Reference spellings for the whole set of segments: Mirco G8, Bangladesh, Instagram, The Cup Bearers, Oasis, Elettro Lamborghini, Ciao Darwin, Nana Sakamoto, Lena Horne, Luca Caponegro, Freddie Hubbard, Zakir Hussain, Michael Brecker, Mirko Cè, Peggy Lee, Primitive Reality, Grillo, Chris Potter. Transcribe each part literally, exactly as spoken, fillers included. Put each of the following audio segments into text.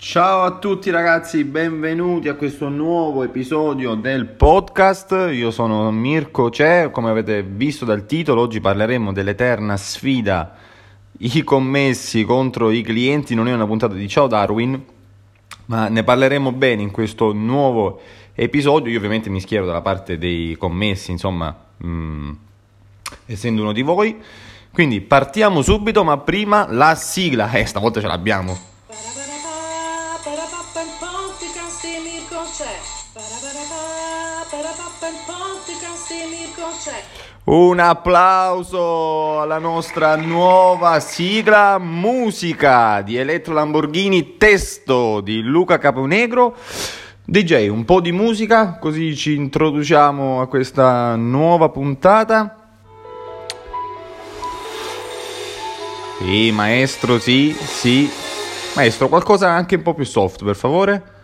Ciao a tutti ragazzi, benvenuti a questo nuovo episodio del podcast. Io sono Mirko Cè, come avete visto dal titolo oggi parleremo dell'eterna sfida i commessi contro i clienti. Non è una puntata di Ciao Darwin, ma ne parleremo bene in questo nuovo episodio. Io ovviamente mi schiero dalla parte dei commessi, insomma, mh, essendo uno di voi. Quindi partiamo subito, ma prima la sigla, eh stavolta ce l'abbiamo. Un applauso alla nostra nuova sigla, musica di Elettro Lamborghini, testo di Luca Caponegro. D J, un po' di musica, così ci introduciamo a questa nuova puntata. Sì, maestro, sì, sì. Maestro, qualcosa anche un po' più soft, per favore.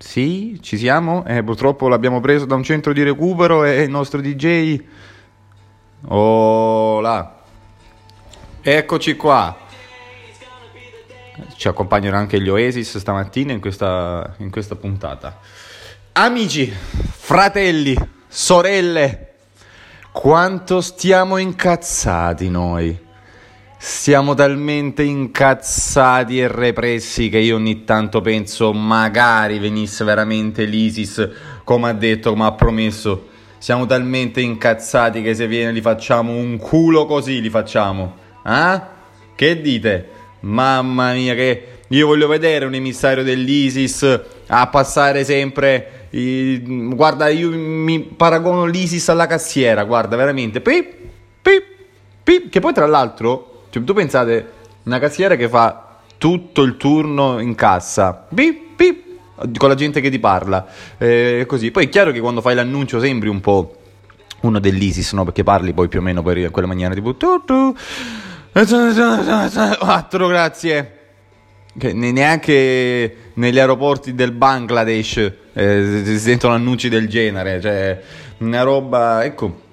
Sì, ci siamo? Eh, purtroppo l'abbiamo preso da un centro di recupero e il nostro D J... Oh là! Eccoci qua! Ci accompagnano anche gli Oasis stamattina in questa, in questa puntata. Amici, fratelli, sorelle, quanto stiamo incazzati noi! Siamo talmente incazzati e repressi che io ogni tanto penso magari venisse veramente l'ISIS, come ha detto, come ha promesso. Siamo talmente incazzati che se viene li facciamo un culo, così li facciamo. Eh? Che dite? Mamma mia, che io voglio vedere un emissario dell'ISIS a passare sempre i... Guarda, io mi paragono l'ISIS alla cassiera, guarda, veramente. Pip, pip, pip. Che poi tra l'altro... Cioè, tu pensate, una cassiera che fa tutto il turno in cassa, bip, bip, con la gente che ti parla, eh, così. Poi è chiaro che quando fai l'annuncio sembri un po' uno dell'ISIS, no? Perché parli poi più o meno per quella maniera, tipo... Quattro, grazie. Che neanche negli aeroporti del Bangladesh eh, si sentono annunci del genere, cioè una roba... Ecco...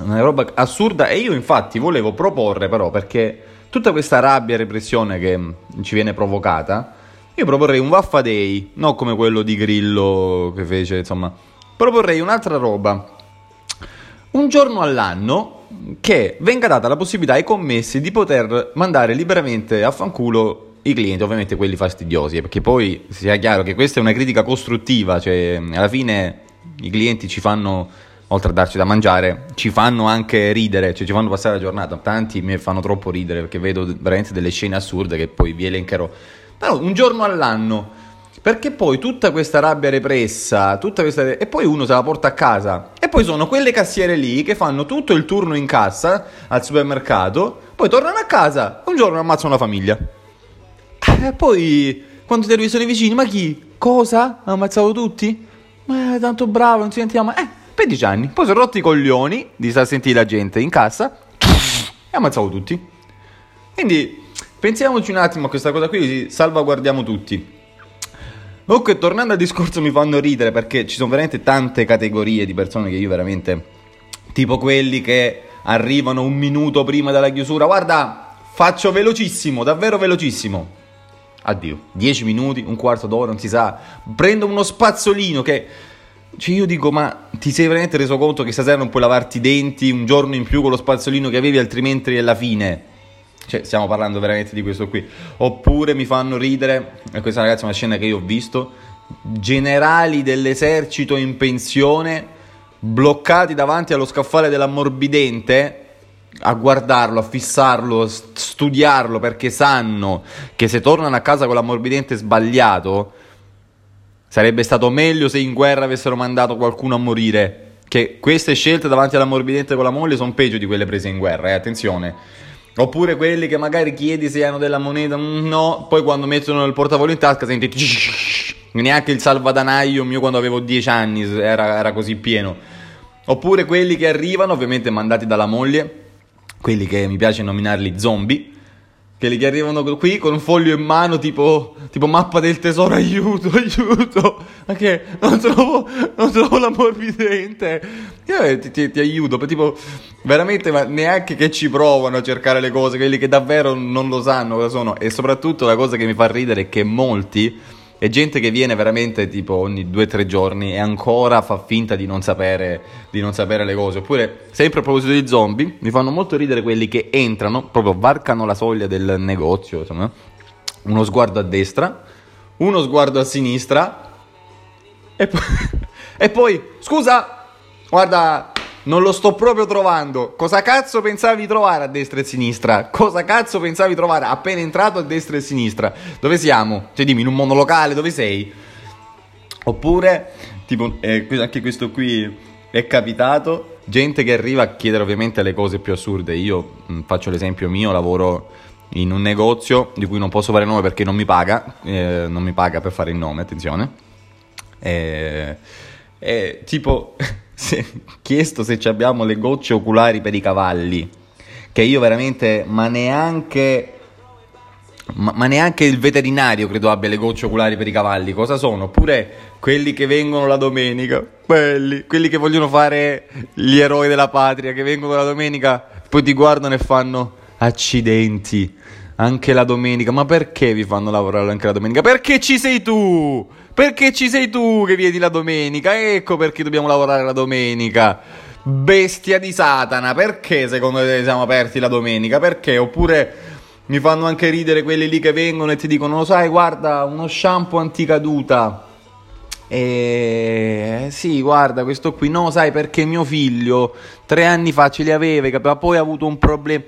Una roba assurda. E io infatti volevo proporre però, perché tutta questa rabbia e repressione che ci viene provocata, io proporrei un Vaffa Day, non come quello di Grillo che fece, insomma. Proporrei un'altra roba. Un giorno all'anno che venga data la possibilità ai commessi di poter mandare liberamente a fanculo i clienti, ovviamente quelli fastidiosi, perché poi sia chiaro che questa è una critica costruttiva, cioè alla fine i clienti ci fanno... Oltre a darci da mangiare, ci fanno anche ridere, cioè ci fanno passare la giornata. Tanti mi fanno troppo ridere perché vedo veramente delle scene assurde che poi vi elencherò. Però un giorno all'anno, perché poi tutta questa rabbia repressa, tutta questa... e poi uno se la porta a casa. E poi sono quelle cassiere lì che fanno tutto il turno in cassa al supermercato, poi tornano a casa e un giorno ammazzano la famiglia. E poi quando ti arrivi sono i vicini, ma chi? Cosa? Ha ammazzato tutti? Ma tanto bravo, non si sentiamo. Eh! quindici anni, poi sono rotti i coglioni di star sentire la gente in cassa e ammazzavo tutti. Quindi pensiamoci un attimo a questa cosa qui, salvaguardiamo tutti. Comunque, tornando al discorso, mi fanno ridere perché ci sono veramente tante categorie di persone che io veramente, tipo quelli che arrivano un minuto prima della chiusura, guarda, faccio velocissimo, davvero velocissimo. Addio, dieci minuti, un quarto d'ora, non si sa, prendo uno spazzolino che... Cioè io dico, ma ti sei veramente reso conto che stasera non puoi lavarti i denti un giorno in più con lo spazzolino che avevi, altrimenti è la fine? Cioè stiamo parlando veramente di questo qui. Oppure mi fanno ridere, e questa ragazzi è una scena che io ho visto, generali dell'esercito in pensione bloccati davanti allo scaffale dell'ammorbidente a guardarlo, a fissarlo, a studiarlo, perché sanno che se tornano a casa con l'ammorbidente sbagliato... Sarebbe stato meglio se in guerra avessero mandato qualcuno a morire. Che queste scelte davanti all'ammorbidente con la moglie sono peggio di quelle prese in guerra, eh, attenzione. Oppure quelli che magari chiedi se hanno della moneta, no, poi quando mettono il portafoglio in tasca senti... Neanche il salvadanaio mio quando avevo dieci anni era, era così pieno. Oppure quelli che arrivano, ovviamente mandati dalla moglie, quelli che mi piace nominarli zombie, quelli che arrivano qui con un foglio in mano tipo, tipo mappa del tesoro, aiuto, aiuto, Perché non trovo, non trovo l'ammorbidente. Io ti, ti, ti aiuto, tipo, veramente, ma neanche che ci provano a cercare le cose, quelli che davvero non lo sanno cosa sono. E soprattutto la cosa che mi fa ridere è che molti, è gente che viene veramente tipo ogni due o tre giorni e ancora fa finta di non sapere, di non sapere le cose. Oppure, sempre a proposito di zombie, mi fanno molto ridere quelli che entrano, proprio varcano la soglia del negozio, insomma, uno sguardo a destra, uno sguardo a sinistra, e poi, e poi, scusa, guarda, non lo sto proprio trovando. Cosa cazzo pensavi di trovare a destra e a sinistra? Cosa cazzo pensavi di trovare appena entrato a destra e a sinistra? Dove siamo? Cioè, dimmi, in un monolocale, dove sei? Oppure, tipo, eh, anche questo qui è capitato. Gente che arriva a chiedere ovviamente le cose più assurde. Io mh, faccio l'esempio mio, lavoro in un negozio di cui non posso fare il nome perché non mi paga. Eh, non mi paga per fare il nome, attenzione. Eh, eh, tipo se, chiesto se abbiamo le gocce oculari per i cavalli, che io veramente ma neanche ma, ma neanche il veterinario credo abbia le gocce oculari per i cavalli. Cosa sono? Oppure quelli che vengono la domenica, belli, quelli che vogliono fare gli eroi della patria, che vengono la domenica, poi ti guardano e fanno accidenti anche la domenica. Ma perché vi fanno lavorare anche la domenica? Perché ci sei tu? Perché ci sei tu che vieni la domenica? Ecco perché dobbiamo lavorare la domenica. Bestia di Satana, perché secondo te siamo aperti la domenica? Perché? Oppure mi fanno anche ridere quelli lì che vengono e ti dicono: lo sai, guarda, uno shampoo anticaduta. Eh, sì, guarda, questo qui. No, sai, perché mio figlio tre anni fa ce li aveva, ma poi ha avuto un problema.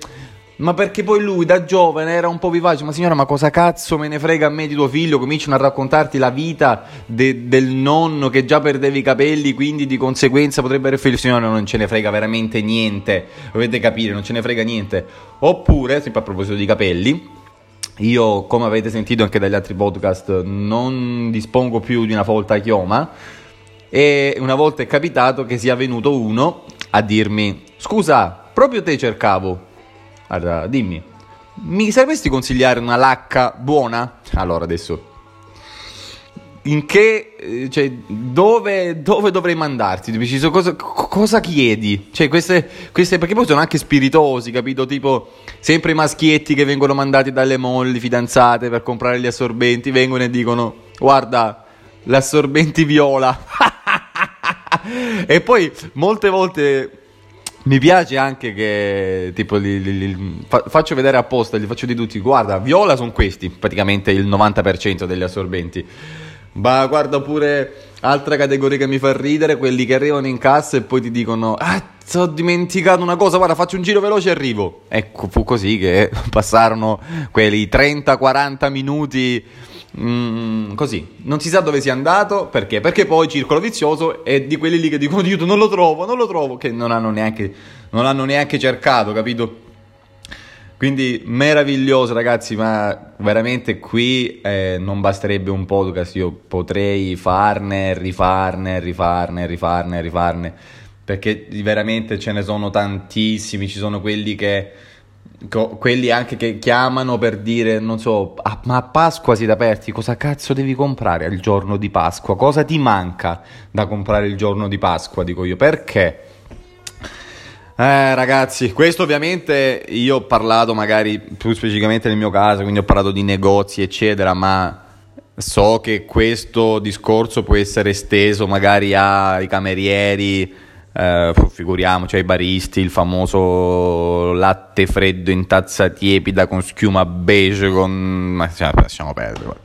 Ma perché poi lui da giovane era un po' vivace. Ma signora, ma cosa cazzo me ne frega a me di tuo figlio? Cominciano a raccontarti la vita de- del nonno che già perdeva i capelli, quindi di conseguenza potrebbe essere felice. Signora, non ce ne frega veramente niente. Dovete capire, non ce ne frega niente. Oppure, sempre a proposito di capelli, io, come avete sentito anche dagli altri podcast, non dispongo più di una folta chioma. E una volta è capitato che sia venuto uno a dirmi: scusa, proprio te cercavo. Guarda, dimmi, mi sapresti consigliare una lacca buona? Allora, adesso, in che, cioè, dove, dove dovrei mandarti? Preciso, cosa, cosa chiedi? Cioè, queste, queste, perché poi sono anche spiritosi, capito? Tipo, sempre i maschietti che vengono mandati dalle molli fidanzate per comprare gli assorbenti, vengono e dicono: guarda, l'assorbenti viola. E poi, molte volte... Mi piace anche che tipo li, li, li, fa, faccio vedere apposta, gli faccio di tutti: guarda, viola sono questi, praticamente il novanta per cento degli assorbenti. Ma guarda, pure altra categoria che mi fa ridere, quelli che arrivano in cassa e poi ti dicono: ah, ho dimenticato una cosa, guarda, faccio un giro veloce e arrivo. Ecco, fu così che passarono quelli trenta quaranta minuti Mm, così, non si sa dove sia andato. Perché? Perché poi circolo vizioso è di quelli lì che dicono: aiuto, non lo trovo, non lo trovo, che non hanno neanche, non hanno neanche cercato, capito? Quindi meraviglioso, ragazzi, ma veramente qui eh, non basterebbe un podcast, io potrei farne, rifarne, rifarne, rifarne, rifarne, perché veramente ce ne sono tantissimi. Ci sono quelli che... quelli anche che chiamano per dire, non so, a, ma a Pasqua siete aperti? Cosa cazzo devi comprare il giorno di Pasqua? Cosa ti manca da comprare il giorno di Pasqua? Dico io, perché? Eh, ragazzi, questo ovviamente io ho parlato magari più specificamente nel mio caso, quindi ho parlato di negozi eccetera, ma so che questo discorso può essere esteso magari ai camerieri, Uh, figuriamo, cioè i baristi, il famoso latte freddo in tazza tiepida con schiuma beige con... ma lasciamo perdere, guarda.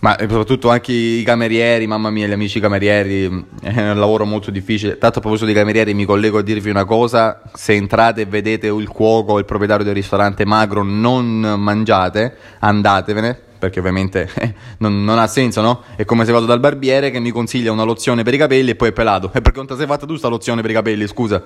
Ma soprattutto anche i camerieri, mamma mia, gli amici camerieri, è un lavoro molto difficile. Tanto a proposito dei camerieri mi collego a dirvi una cosa: se entrate e vedete il cuoco, il proprietario del ristorante magro, non mangiate, andatevene, perché ovviamente eh, non, non ha senso, no? È come se vado dal barbiere che mi consiglia una lozione per i capelli e poi è pelato. E perché non ti sei fatta tu sta lozione per i capelli, scusa?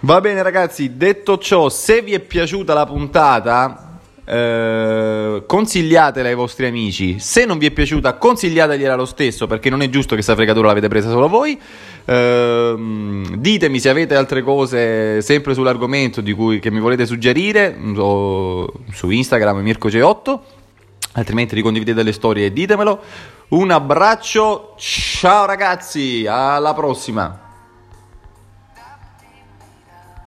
Va bene, ragazzi, detto ciò, se vi è piaciuta la puntata eh, consigliatela ai vostri amici. Se non vi è piaciuta, consigliategliela lo stesso, perché non è giusto che sta fregatura l'avete presa solo voi. Eh, ditemi se avete altre cose sempre sull'argomento di cui che mi volete suggerire, o su Instagram Mirco G otto, altrimenti ricondividete le storie e ditemelo. Un abbraccio, ciao ragazzi, alla prossima!